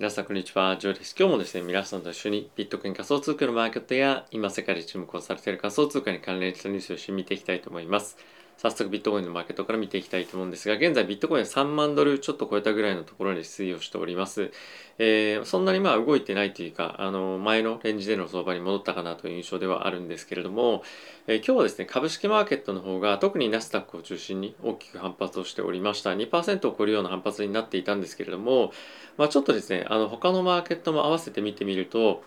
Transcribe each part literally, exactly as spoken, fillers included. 皆さんこんにちは、ジョーです。今日もですね、皆さんと一緒にビットコイン仮想通貨のマーケットや今世界で注目をされている仮想通貨に関連したニュースを一緒に見ていきたいと思います。早速ビットコインのマーケットから見ていきたいと思うんですが、現在ビットコインはさんまんドルちょっと超えたぐらいのところに推移をしております。えー、そんなにまあ動いてないというか、あの前のレンジでの相場に戻ったかなという印象ではあるんですけれども、えー、今日はですね、株式マーケットの方が特にナスダックを中心に大きく反発をしておりました。にパーセント を超えるような反発になっていたんですけれども、まあ、ちょっとですね、あの他のマーケットも合わせて見てみると、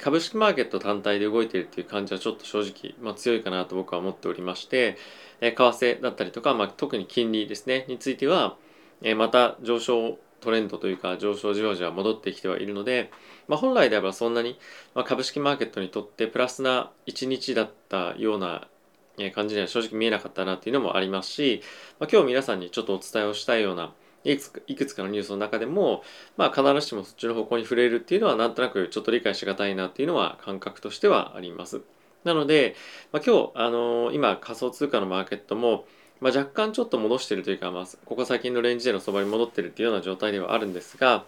株式マーケット単体で動いているという感じはちょっと正直、まあ、強いかなと僕は思っておりまして、為替だったりとか、まあ、特に金利ですねについてはまた上昇トレンドというか上昇じわじわ戻ってきてはいるので、まあ、本来であればそんなに株式マーケットにとってプラスないちにちだったような感じには正直見えなかったなというのもありますし、まあ、今日皆さんにちょっとお伝えをしたいようないく, いくつかのニュースの中でも、まあ、必ずしもそっちの方向に触れるっていうのはなんとなくちょっと理解しがたいなっていうのは感覚としてはあります。なので、まあ、今日、あのー、今仮想通貨のマーケットも、まあ、若干ちょっと戻してるというか、まあ、ここ最近のレンジでの相場に戻ってるっていうような状態ではあるんですが、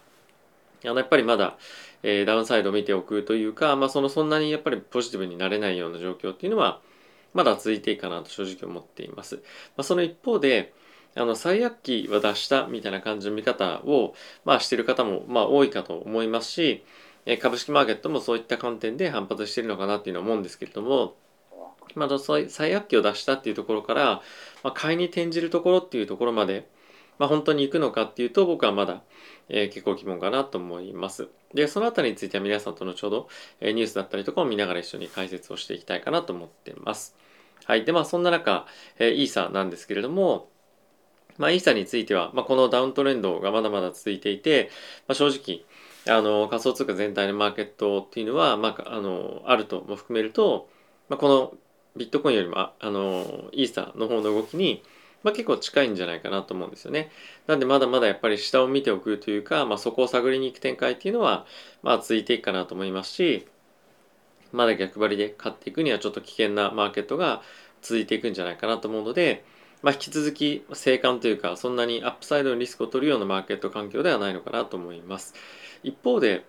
あのやっぱりまだ、えー、ダウンサイドを見ておくというか、まあ、そのそんなにやっぱりポジティブになれないような状況っていうのはまだ続いていいかなと正直思っています。まあ、その一方であの最悪期は脱したみたいな感じの見方を、まあ、している方も、まあ、多いかと思いますし、株式マーケットもそういった観点で反発しているのかなっていうのは思うんですけれども、まあ、最悪期を脱したっていうところから、まあ、買いに転じるところっていうところまで、まあ、本当に行くのかっていうと僕はまだ、えー、結構疑問かなと思います。で、そのあたりについては皆さんと後ほど、えー、ニュースだったりとかを見ながら一緒に解説をしていきたいかなと思っています。はい。で、まあそんな中、えー、イーサなんですけれども、まあ、イーサについては、まあ、このダウントレンドがまだまだ続いていて、まあ、正直あの仮想通貨全体のマーケットっていうのは、まあ、あのあるとも含めると、まあ、このビットコインよりもあのイーサの方の動きに、まあ、結構近いんじゃないかなと思うんですよね。なんでまだまだやっぱり下を見ておくというか、まあ、そこを探りに行く展開っていうのは、まあ、続いていくかなと思いますし、まだ逆張りで買っていくにはちょっと危険なマーケットが続いていくんじゃないかなと思うので、まあ、引き続き静観というかそんなにアップサイドのリスクを取るようなマーケット環境ではないのかなと思います。一方で、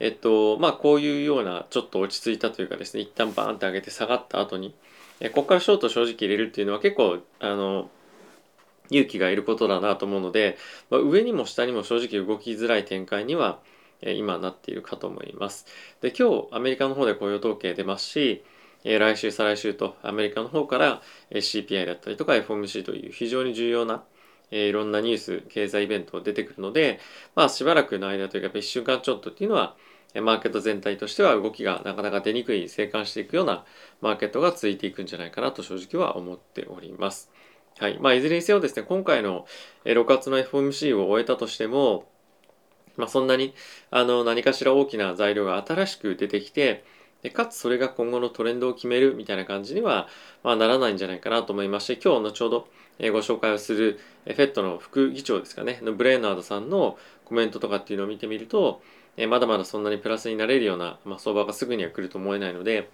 えっとまあ、こういうようなちょっと落ち着いたというかですね、一旦バーンって上げて下がった後にえここからショート正直入れるっていうのは結構あの勇気がいることだなと思うので、まあ、上にも下にも正直動きづらい展開にはえ今なっているかと思います。で、今日アメリカの方で雇用統計出ますし、来週再来週とアメリカの方から シーピーアイ だったりとか エフオーエムシー という非常に重要ないろんなニュース経済イベント出てくるので、まあしばらくの間というかいっしゅうかんちょっとっていうのはマーケット全体としては動きがなかなか出にくい、静観していくようなマーケットが続いていくんじゃないかなと正直は思っております。はい。まあ、いずれにせよですね、今回のろくがつの エフオーエムシー を終えたとしても、まあ、そんなにあの何かしら大きな材料が新しく出てきて、でかつそれが今後のトレンドを決めるみたいな感じには、まあ、ならないんじゃないかなと思いまして、今日後ほどご紹介をする エフイーティー の副議長ですかねのブレーナードさんのコメントとかっていうのを見てみると、まだまだそんなにプラスになれるような、まあ、相場がすぐには来ると思えないので、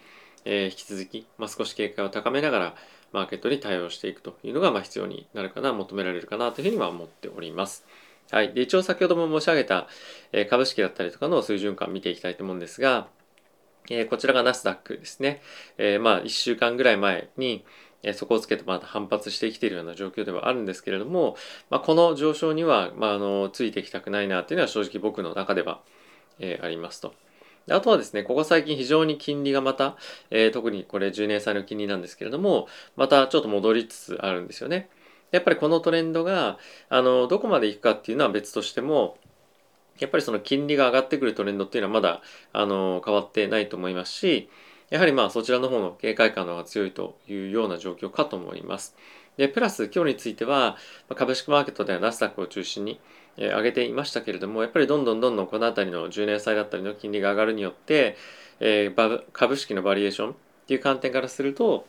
えー、引き続き、まあ、少し警戒を高めながらマーケットに対応していくというのがまあ必要になるかな、求められるかなというふうには思っております。はい。で、一応先ほども申し上げた、えー、株式だったりとかの水準感見ていきたいと思うんですが、こちらがナスダックですね。えー、まあいっしゅうかんぐらい前にそこをつけてまた反発してきているような状況ではあるんですけれども、まあ、この上昇には、まあ、あのついていきたくないなというのは正直僕の中では、えー、ありますと。あとはですね、ここ最近非常に金利がまた、えー、特にこれじゅうねんさいの金利なんですけれども、またちょっと戻りつつあるんですよね。やっぱりこのトレンドがあのどこまでいくかっていうのは別としても、やっぱりその金利が上がってくるトレンドっていうのはまだあの変わってないと思いますし、やはりまあそちらの方の警戒感の方が強いというような状況かと思います。で、プラス今日については株式マーケットではナスダックを中心に上げていましたけれども、やっぱりどんどんどんどんこの辺りのじゅうねんさいだったりの金利が上がるによって、えー、株式のバリエーションっていう観点からすると、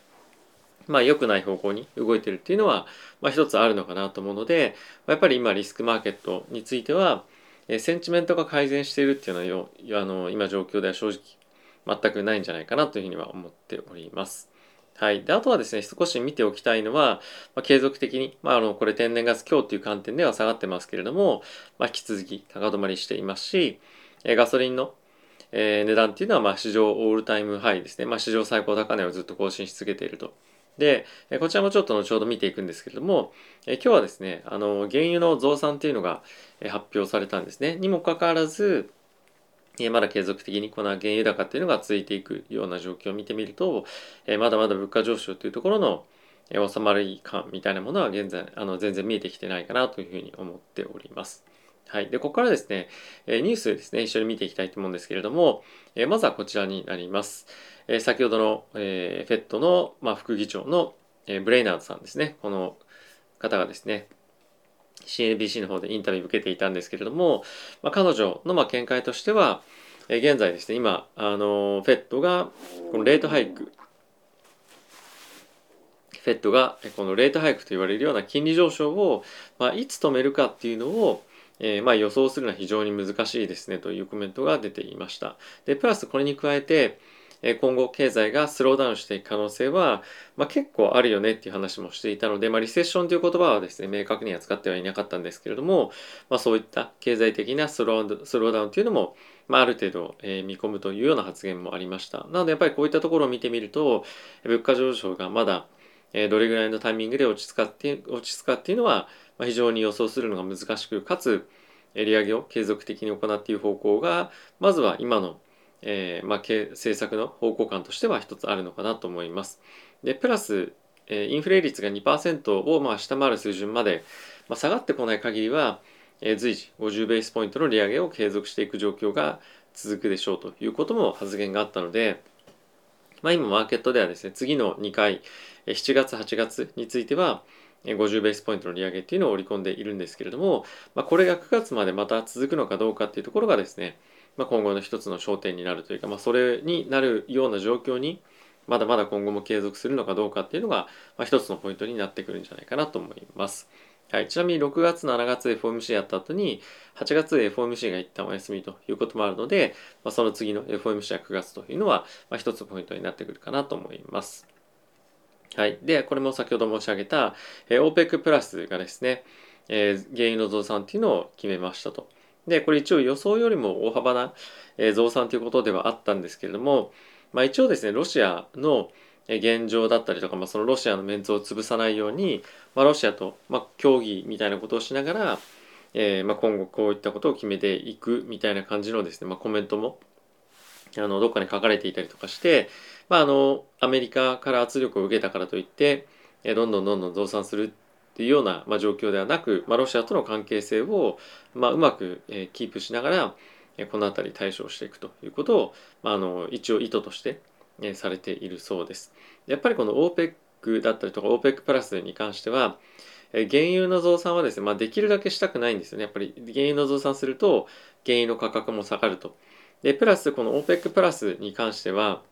まあ良くない方向に動いてるっていうのは、まあ、一つあるのかなと思うので、やっぱり今リスクマーケットについてはセンチメントが改善しているっていうのはあの今状況では正直全くないんじゃないかなというふうには思っております。はい。で、あとはですね、少し見ておきたいのは、まあ、継続的に、まあ、あのこれ天然ガス今日という観点では下がってますけれども、まあ、引き続き高止まりしていますし、ガソリンの値段っていうのはまあ史上オールタイムハイですね、まあ、史上最高高値をずっと更新し続けていると。でこちらもちょっと後ほど見ていくんですけれども、今日はですねあの原油の増産っていうのが発表されたんですね。にもかかわらずまだ継続的にこの原油高っていうのが続いていくような状況を見てみると、まだまだ物価上昇というところの収まり感みたいなものは現在あの全然見えてきてないかなというふうに思っております。はい、でここからですねニュースですね一緒に見ていきたいと思うんですけれども、まずはこちらになります。先ほどの エフイーティー の、まあ、副議長のブレイナードさんですね、この方がですね シーエヌビーシー の方でインタビュー受けていたんですけれども、まあ、彼女のまあ見解としては現在ですね今あの エフイーティー がこのレートハイクフェットがこのレートハイクと言われるような金利上昇を、まあ、いつ止めるかっていうのを、えー、まあ予想するのは非常に難しいですねというコメントが出ていました。で、プラスこれに加えて今後経済がスローダウンしていく可能性は、まあ、結構あるよねっていう話もしていたので、まあ、リセッションという言葉はですね明確には使ってはいなかったんですけれども、まあ、そういった経済的なスロー、スローダウンというのも、まあ、ある程度見込むというような発言もありました。なのでやっぱりこういったところを見てみると物価上昇がまだどれぐらいのタイミングで落ち着くかって、落ち着くかっていうのは非常に予想するのが難しく、かつ利上げを継続的に行っている方向がまずは今の、えーまあ、政策の方向感としては一つあるのかなと思います。でプラスインフレ率が にパーセント をまあ下回る水準まで、まあ、下がってこない限りは随時ごじゅうベースポイントの利上げを継続していく状況が続くでしょうということも発言があったので、まあ、今マーケットではですね次のにかいしちがつはちがつについてはごじゅうベースポイントの利上げっていうのを織り込んでいるんですけれども、まあ、これがくがつまでまた続くのかどうかっていうところがですね、まあ、今後の一つの焦点になるというか、まあ、それになるような状況にまだまだ今後も継続するのかどうかっていうのが、まあ、一つのポイントになってくるんじゃないかなと思います。はい、ちなみにろくがつしちがつ エフオーエムシー やった後にはちがつ エフオーエムシー が一旦お休みということもあるので、まあ、その次の エフオーエムシー やくがつというのは、まあ、一つポイントになってくるかなと思います。はい、でこれも先ほど申し上げた OPEC プラスがですね、えー、原油の増産というのを決めましたと。でこれ一応予想よりも大幅な増産ということではあったんですけれども、まあ、一応ですねロシアの現状だったりとか、まあ、そのロシアのメンツを潰さないように、まあ、ロシアと、まあ、協議みたいなことをしながら、えーまあ、今後こういったことを決めていくみたいな感じのですね、まあ、コメントもあのどっかに書かれていたりとかして、まあ、あのアメリカから圧力を受けたからといってどんどんどんどん増産するっていうような、まあ、状況ではなく、まあ、ロシアとの関係性を、まあ、うまく、えー、キープしながらこの辺り対処していくということを、まあ、あの一応意図として、えー、されているそうです。やっぱりこの OPEC だったりとか OPEC プラスに関しては、えー、原油の増産はですね、まあ、できるだけしたくないんですよね。やっぱり原油の増産すると原油の価格も下がると。でプラスこの OPEC プラスに関しては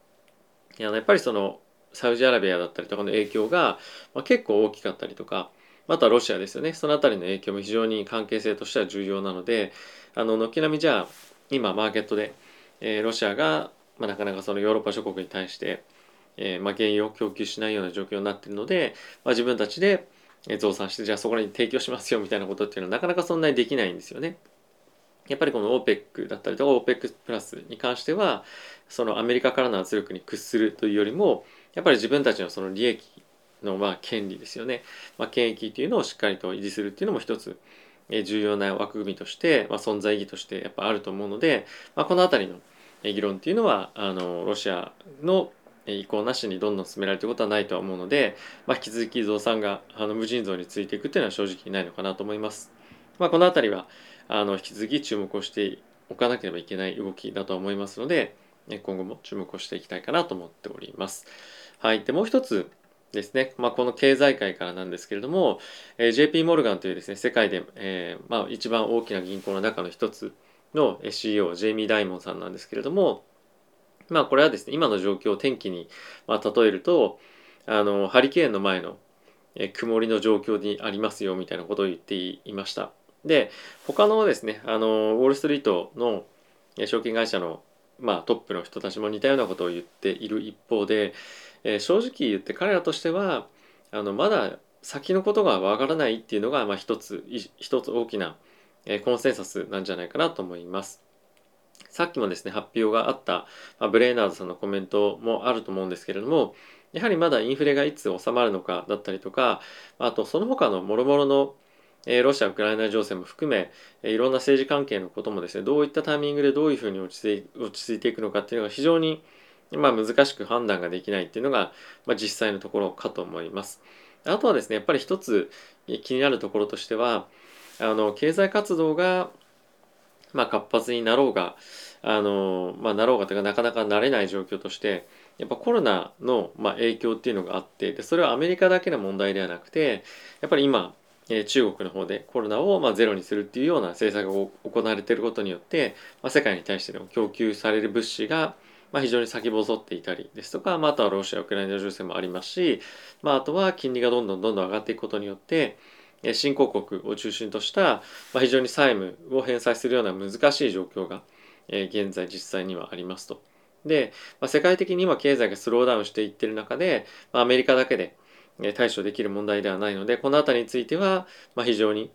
やっぱりそのサウジアラビアだったりとかの影響が結構大きかったりとか、またロシアですよね、そのあたりの影響も非常に関係性としては重要なので、あの軒並みじゃあ今マーケットで、えー、ロシアが、まあ、なかなかそのヨーロッパ諸国に対して、えーまあ、原油を供給しないような状況になっているので、まあ、自分たちで増産してじゃあそこに提供しますよみたいなことっていうのはなかなかそんなにできないんですよね。やっぱりこの OPEC だったりとか OPEC プラスに関してはそのアメリカからの圧力に屈するというよりもやっぱり自分たちのその利益のまあ権利ですよね、まあ、権益というのをしっかりと維持するっていうのも一つ重要な枠組みとして、まあ、存在意義としてやっぱあると思うので、まあ、この辺りの議論っていうのはあのロシアの意向なしにどんどん進められるということはないとは思うので、まあ、引き続き増産があの無尽蔵についていくっていうのは正直ないのかなと思います。まあ、この辺りはあの引き続き注目をしておかなければいけない動きだと思いますので、今後も注目をしていきたいかなと思っております。はい、でもう一つですね、まあ、この経済界からなんですけれども、えー、ジェーピー モルガンというですね世界で、えーまあ、一番大きな銀行の中の一つの シーイーオー ジェイミー・ダイモンさんなんですけれども、まあこれはですね今の状況を天気に、まあ、例えるとあのハリケーンの前の、えー、曇りの状況にありますよみたいなことを言っていました。で他のですねあのウォール・ストリートの証券会社の、まあ、トップの人たちも似たようなことを言っている一方で、えー、正直言って彼らとしてはあのまだ先のことがわからないっていうのが、まあ、一つ一つ大きなコンセンサスなんじゃないかなと思います。さっきもですね発表があった、まあ、ブレイナードさんのコメントもあると思うんですけれども、やはりまだインフレがいつ収まるのかだったりとか、あとその他の諸々のロシア・ウクライナ情勢も含め、いろんな政治関係のこともですね、どういったタイミングでどういうふうに落ち着いていくのかっていうのが非常に、まあ、難しく判断ができないっていうのが、まあ、実際のところかと思います。あとはですね、やっぱり一つ気になるところとしては、あの経済活動が、まあ、活発になろうが、あのまあ、なろうがというかなかなか慣れない状況として、やっぱコロナの、まあ、影響っていうのがあって、でそれはアメリカだけの問題ではなくて、やっぱり今、中国の方でコロナをまあゼロにするっていうような政策が行われていることによって、まあ、世界に対しての供給される物資がまあ非常に先細っていたりですとか、まあ、あとはロシア・ウクライナ情勢もありますし、まあ、あとは金利がどんどんどんどん上がっていくことによって、新興国を中心としたまあ非常に債務を返済するような難しい状況が現在実際にはありますと。で、まあ、世界的に今経済がスローダウンしていってる中で、まあ、アメリカだけで対処できる問題ではないので、このあたりについては非常に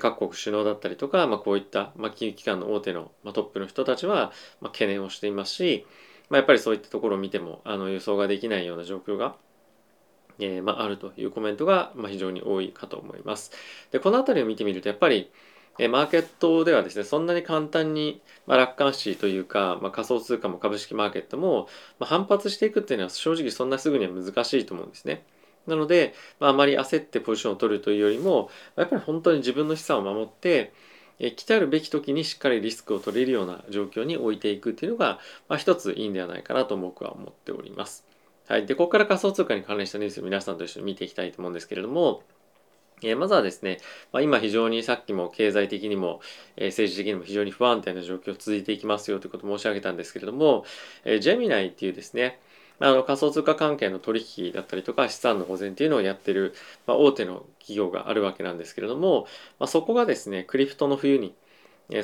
各国首脳だったりとか、まあ、こういった金融機関の大手のトップの人たちは懸念をしていますし、まあ、やっぱりそういったところを見てもあの予想ができないような状況が、えーまあ、あるというコメントが非常に多いかと思います。で、このあたりを見てみるとやっぱりマーケットではですね、そんなに簡単に楽観視というか、まあ、仮想通貨も株式マーケットも反発していくっていうのは正直そんなすぐには難しいと思うんですね。なので、まあ、あまり焦ってポジションを取るというよりも、やっぱり本当に自分の資産を守って、え来たるべき時にしっかりリスクを取れるような状況に置いていくっていうのが、まあ、一ついいんではないかなと僕は思っております。はい。で、ここから仮想通貨に関連したニュースを皆さんと一緒に見ていきたいと思うんですけれども、えー、まずはですね、まあ、今非常にさっきも経済的にも、えー、政治的にも非常に不安定な状況続いていきますよということを申し上げたんですけれども、えー、ジェミナイっていうですね、あの仮想通貨関係の取引だったりとか資産の保全っていうのをやってる、まあ、大手の企業があるわけなんですけれども、まあ、そこがですねクリプトの冬に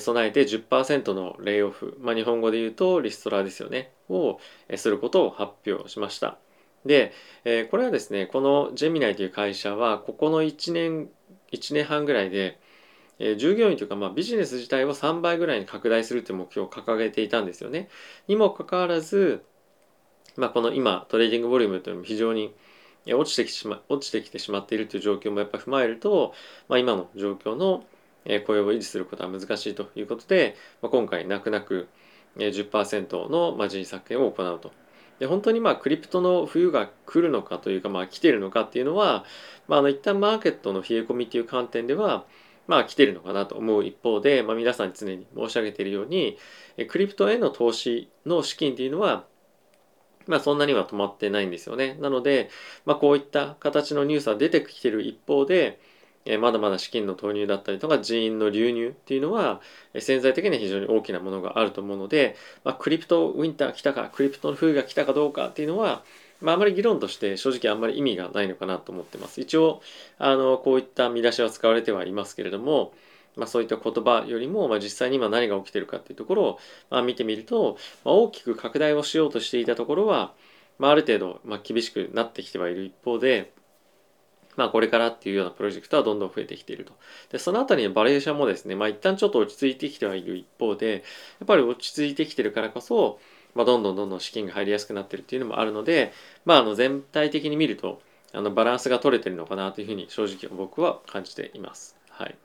備えて じゅっパーセント のレイオフ、まあ、日本語で言うとリストラですよねをすることを発表しました。で、えー、これはですねこのジェミナイという会社はここのいちねんいちねんはんぐらいで、えー、従業員というか、まあ、ビジネス自体をさんばいぐらいに拡大するという目標を掲げていたんですよね。にもかかわらずまあ、この今トレーディングボリュームというのも非常に落ちてきてしま、落ちてきてしまっているという状況もやっぱり踏まえると、まあ、今の状況の雇用を維持することは難しいということで、まあ、今回泣く泣く じゅっパーセント のマージン削減を行うと。で本当にまあクリプトの冬が来るのかというか、まあ、来ているのかっていうのは、まあ、あの一旦マーケットの冷え込みという観点ではまあ来ているのかなと思う一方で、まあ、皆さんに常に申し上げているようにクリプトへの投資の資金というのはまあそんなには止まってないんですよね。なので、まあこういった形のニュースは出てきている一方で、えー、まだまだ資金の投入だったりとか人員の流入っていうのは、えー、潜在的には非常に大きなものがあると思うので、まあクリプトウィンター来たか、クリプトの冬が来たかどうかっていうのは、まああまり議論として正直あんまり意味がないのかなと思ってます。一応、あの、こういった見出しは使われてはいますけれども、まあ、そういった言葉よりも、まあ、実際に今何が起きているかというところを、まあ、見てみると、まあ、大きく拡大をしようとしていたところは、まあ、ある程度、まあ、厳しくなってきてはいる一方で、まあ、これからっていうようなプロジェクトはどんどん増えてきていると。で、そのあたりのバリエーションもですね、まあ、一旦ちょっと落ち着いてきてはいる一方で、やっぱり落ち着いてきているからこそ、まあ、どんどんどんどん資金が入りやすくなっているというのもあるので、まあ、あの全体的に見ると、あのバランスが取れているのかなというふうに正直僕は感じています。はい。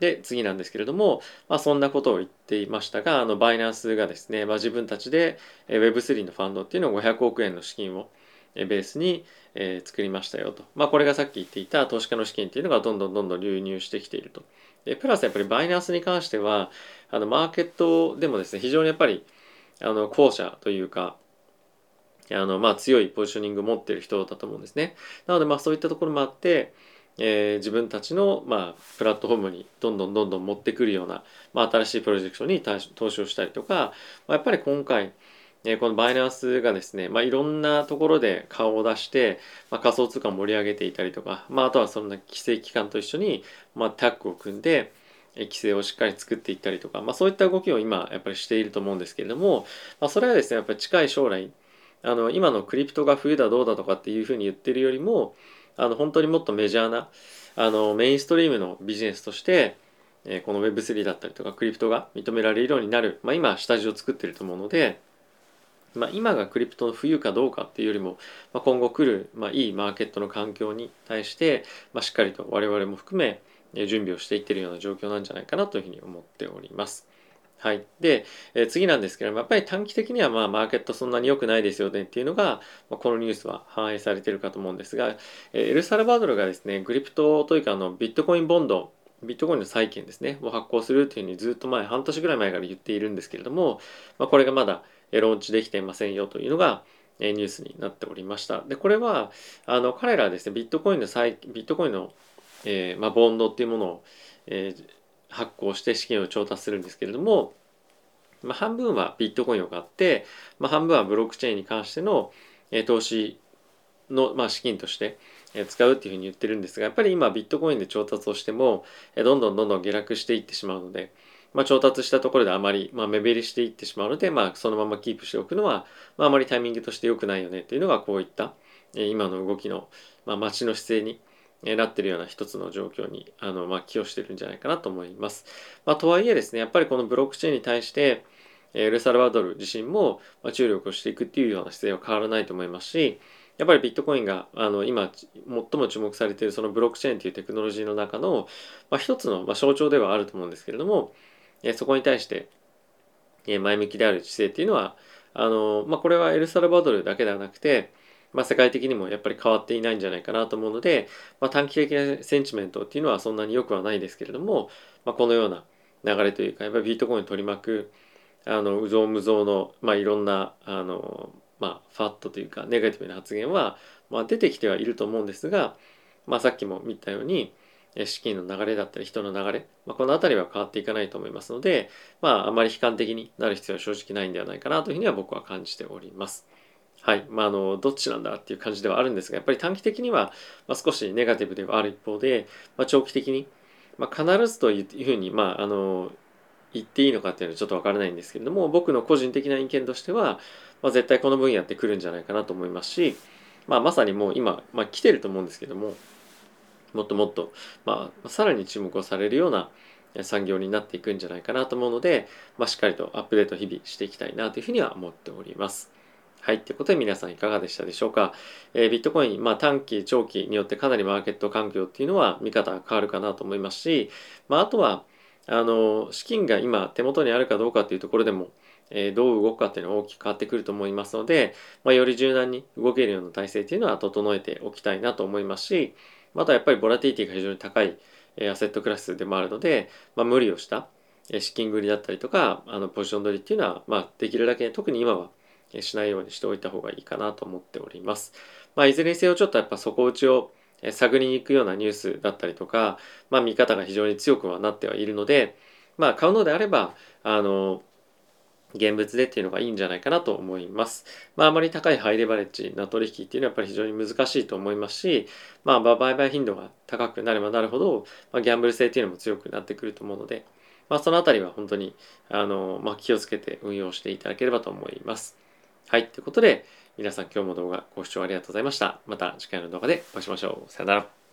で次なんですけれども、まあ、そんなことを言っていましたが、あのバイナンスがですね、まあ、自分たちで ウェブスリー のファンドっていうのをごひゃくおくえんの資金をベースに作りましたよと。まあ、これがさっき言っていた投資家の資金っていうのがどんどんどんどん流入してきていると。でプラスやっぱりバイナンスに関してはあのマーケットでもですね非常にやっぱりあの後者というかあのまあ強いポジショニングを持っている人だと思うんですね。なのでまあそういったところもあってえー、自分たちの、まあ、プラットフォームにどんどんどんどん持ってくるような、まあ、新しいプロジェクトに投資をしたりとか、まあ、やっぱり今回、えー、このバイナンスがですね、まあ、いろんなところで顔を出して、まあ、仮想通貨を盛り上げていたりとか、まあ、あとはそんな規制機関と一緒に、まあ、タッグを組んで規制をしっかり作っていったりとか、まあ、そういった動きを今やっぱりしていると思うんですけれども、まあ、それはですねやっぱり近い将来あの今のクリプトが冬だどうだとかっていうふうに言ってるよりもあの本当にもっとメジャーなあのメインストリームのビジネスとしてえー、この ウェブスリー だったりとかクリプトが認められるようになる、まあ、今下地を作ってると思うので、まあ、今がクリプトの冬かどうかっていうよりも、まあ、今後来る、まあ、いいマーケットの環境に対して、まあ、しっかりと我々も含め準備をしていってるような状況なんじゃないかなというふうに思っております。はい、で、えー、次なんですけれども、やっぱり短期的にはまあマーケットそんなに良くないですよねっていうのが、まあ、このニュースは反映されているかと思うんですが、えー、エルサルバドルがですね、クリプトというかあのビットコインボンド、ビットコインの債券ですね、を発行するというふうにずっと前、半年ぐらい前から言っているんですけれども、まあ、これがまだローンチできていませんよというのがニュースになっておりました。で、これはあの彼らはですね、ビットコインの債、ビットコインの、えーまあ、ボンドっていうものを、えー、発行して資金を調達するんですけれども、まあ、半分はビットコインを買って、まあ、半分はブロックチェーンに関しての、えー、投資の、まあ、資金として使うっていうふうに言ってるんですが、やっぱり今ビットコインで調達をしてもどんどんどんどん下落していってしまうので、まあ、調達したところであまり、まあ、目減りしていってしまうので、まあ、そのままキープしておくのは、まあ、あまりタイミングとして良くないよねというのがこういった今の動きの、まあ、待ちの姿勢になっているような一つの状況にあの、まあ、寄与しているんじゃないかなと思います。まあ、とはいえですね、やっぱりこのブロックチェーンに対してエルサルバドル自身も注力をしていくっていうような姿勢は変わらないと思いますし、やっぱりビットコインがあの今最も注目されているそのブロックチェーンというテクノロジーの中の、まあ、一つの、まあ、象徴ではあると思うんですけれども、えそこに対して、えー、前向きである姿勢っていうのはあの、まあ、これはエルサルバドルだけではなくて、まあ、世界的にもやっぱり変わっていないんじゃないかなと思うので、まあ、短期的なセンチメントっていうのはそんなに良くはないですけれども、まあ、このような流れというかやっぱりビットコインを取り巻くあのうぞうむぞうの、まあ、いろんなあのまあ、ファットというかネガティブな発言は、まあ、出てきてはいると思うんですが、まあ、さっきも見たように資金の流れだったり人の流れ、まあ、この辺りは変わっていかないと思いますので、まあ、あまり悲観的になる必要は正直ないんではないかなというふうには僕は感じております。はい、まあ、あのどっちなんだっていう感じではあるんですが、やっぱり短期的には少しネガティブではある一方で、まあ、長期的に、まあ、必ずというふうに、まあ、あの言っていいのかっていうのはちょっとわからないんですけれども、僕の個人的な意見としては、まあ、絶対この分野って来るんじゃないかなと思いますし、まあ、まさにもう今、まあ、来てると思うんですけども、もっともっと、まあ、さらに注目をされるような産業になっていくんじゃないかなと思うので、まあ、しっかりとアップデート日々していきたいなというふうには思っております。はい、ということで皆さんいかがでしたでしょうか。えー、ビットコイン、まあ、短期長期によってかなりマーケット環境っていうのは見方が変わるかなと思いますし、まあ、あとはあの資金が今手元にあるかどうかというところでも、えー、どう動くかというのは大きく変わってくると思いますので、まあ、より柔軟に動けるような体制というのは整えておきたいなと思いますし、またやっぱりボラティティが非常に高い、えー、アセットクラスでもあるので、まあ、無理をした、えー、資金繰りだったりとかあのポジション取りというのは、まあ、できるだけ特に今はしないようにしておいた方がいいかなと思っております。まあ、いずれにせよちょっとやっぱ底打ちを探りに行くようなニュースだったりとか、まあ、見方が非常に強くはなってはいるので、まあ、買うのであればあの現物でっていうのがいいんじゃないかなと思います。まあ、あまり高いハイレバレッジな取引っていうのはやっぱり非常に難しいと思いますし、まあ、売買頻度が高くなればなるほど、まあ、ギャンブル性っていうのも強くなってくると思うので、まあ、そのあたりは本当にあの、まあ、気をつけて運用していただければと思います。はい、ということで皆さん今日も動画ご視聴ありがとうございました。また次回の動画でお会いしましょう。さよなら。